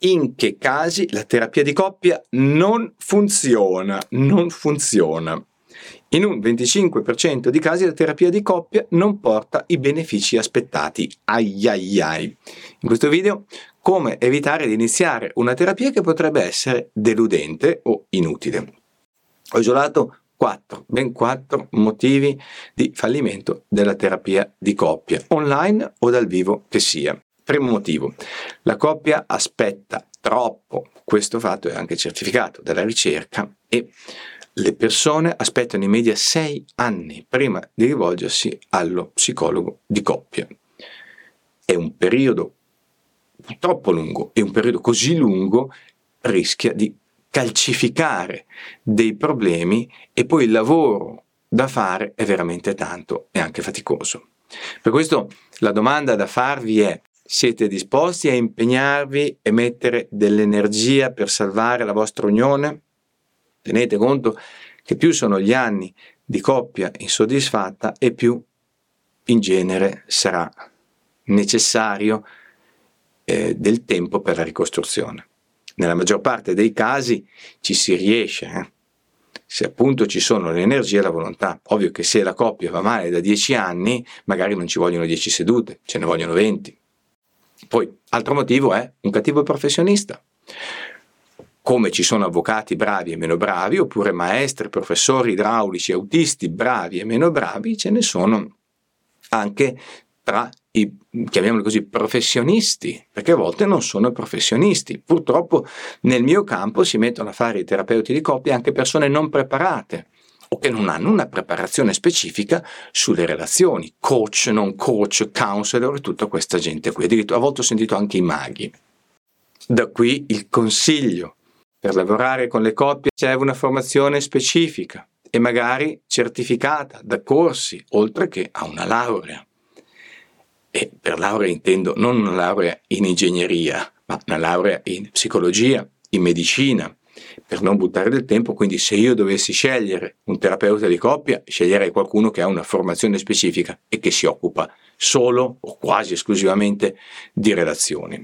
in che casi la terapia di coppia non funziona. In un 25% di casi la terapia di coppia non porta i benefici aspettati. In questo video, come evitare di iniziare una terapia che potrebbe essere deludente o inutile. Ho isolato ben quattro motivi di fallimento della terapia di coppia, online o dal vivo che sia. Primo motivo, la coppia aspetta troppo. Questo fatto è anche certificato dalla ricerca e le persone aspettano in media 6 anni prima di rivolgersi allo psicologo di coppia. È un periodo troppo lungo e un periodo così lungo rischia di calcificare dei problemi e poi il lavoro da fare è veramente tanto e anche faticoso. Per questo la domanda da farvi è: siete disposti a impegnarvi e mettere dell'energia per salvare la vostra unione? Tenete conto che più sono gli anni di coppia insoddisfatta e più in genere sarà necessario del tempo per la ricostruzione. Nella maggior parte dei casi ci si riesce, se appunto ci sono l'energia e la volontà. Ovvio che se la coppia va male da 10 anni, magari non ci vogliono 10 sedute, ce ne vogliono 20. Poi, altro motivo è un cattivo professionista. Come ci sono avvocati bravi e meno bravi, oppure maestri, professori, idraulici, autisti bravi e meno bravi, ce ne sono anche tra i, chiamiamoli così, professionisti, perché a volte non sono professionisti. Purtroppo nel mio campo si mettono a fare i terapeuti di coppia anche persone non preparate o che non hanno una preparazione specifica sulle relazioni, coach, non coach, counselor e tutta questa gente qui. Addirittura a volte ho sentito anche i maghi. Da qui il consiglio: per lavorare con le coppie serve una formazione specifica e magari certificata da corsi, oltre che a una laurea. E per laurea intendo non una laurea in ingegneria, ma una laurea in psicologia, in medicina, per non buttare del tempo. Quindi se io dovessi scegliere un terapeuta di coppia, sceglierei qualcuno che ha una formazione specifica e che si occupa solo o quasi esclusivamente di relazioni.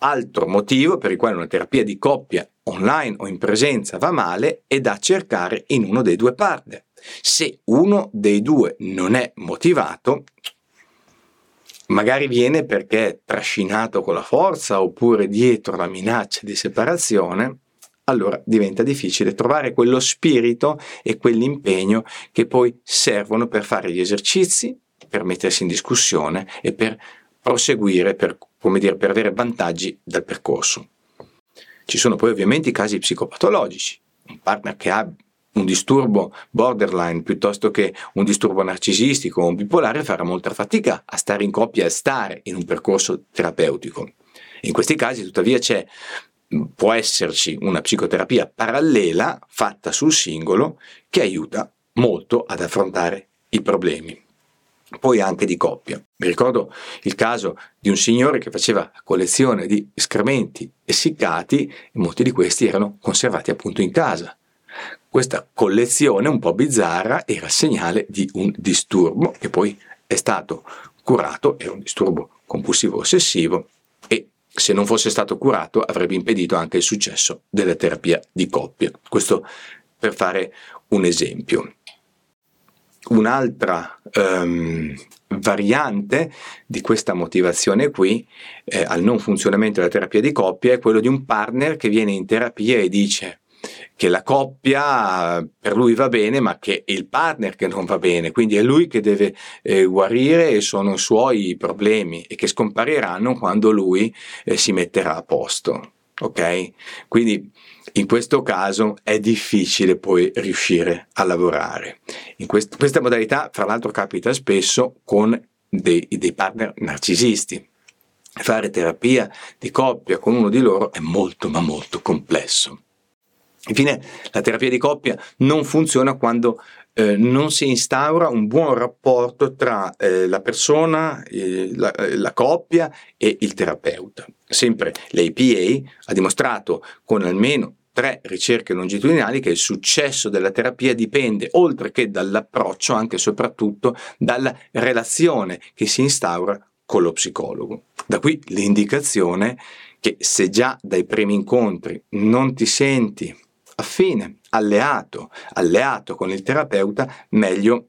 Altro motivo per il quale una terapia di coppia online o in presenza va male è da cercare in uno dei due partner. Se uno dei due non è motivato, magari viene perché è trascinato con la forza oppure dietro la minaccia di separazione, allora diventa difficile trovare quello spirito e quell'impegno che poi servono per fare gli esercizi, per mettersi in discussione e per proseguire, per avere vantaggi dal percorso. Ci sono poi ovviamente i casi psicopatologici, un partner che ha un disturbo borderline piuttosto che un disturbo narcisistico o un bipolare farà molta fatica a stare in coppia e a stare in un percorso terapeutico. In questi casi tuttavia può esserci una psicoterapia parallela fatta sul singolo che aiuta molto ad affrontare i problemi. Poi anche di coppia. Mi ricordo il caso di un signore che faceva collezione di escrementi essiccati e molti di questi erano conservati appunto in casa. Questa collezione un po' bizzarra era segnale di un disturbo che poi è stato curato, è un disturbo compulsivo ossessivo e se non fosse stato curato avrebbe impedito anche il successo della terapia di coppia. Questo per fare un esempio. Un'altra variante di questa motivazione qui al non funzionamento della terapia di coppia è quello di un partner che viene in terapia e dice che la coppia per lui va bene ma che è il partner che non va bene, quindi è lui che deve guarire e sono i suoi problemi e che scompariranno quando lui si metterà a posto. Ok? Quindi in questo caso è difficile poi riuscire a lavorare. In questa modalità, fra l'altro, capita spesso con dei partner narcisisti. Fare terapia di coppia con uno di loro è molto, ma molto complesso. Infine, la terapia di coppia non funziona quando non si instaura un buon rapporto tra la persona, la coppia e il terapeuta. Sempre l'APA ha dimostrato con almeno 3 ricerche longitudinali che il successo della terapia dipende, oltre che dall'approccio, anche e soprattutto dalla relazione che si instaura con lo psicologo. Da qui l'indicazione che se già dai primi incontri non ti senti affine, alleato con il terapeuta, meglio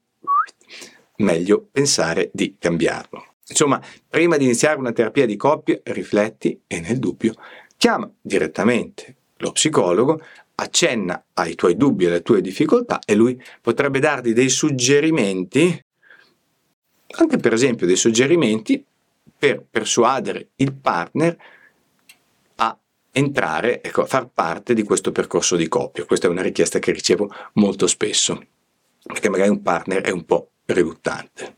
pensare di cambiarlo. Insomma, prima di iniziare una terapia di coppia, rifletti e nel dubbio chiama direttamente lo psicologo, accenna ai tuoi dubbi e alle tue difficoltà e lui potrebbe darti dei suggerimenti, anche per esempio dei suggerimenti per persuadere il partner a entrare, ecco, a far parte di questo percorso di coppia. Questa è una richiesta che ricevo molto spesso, perché magari un partner è un po' riluttante.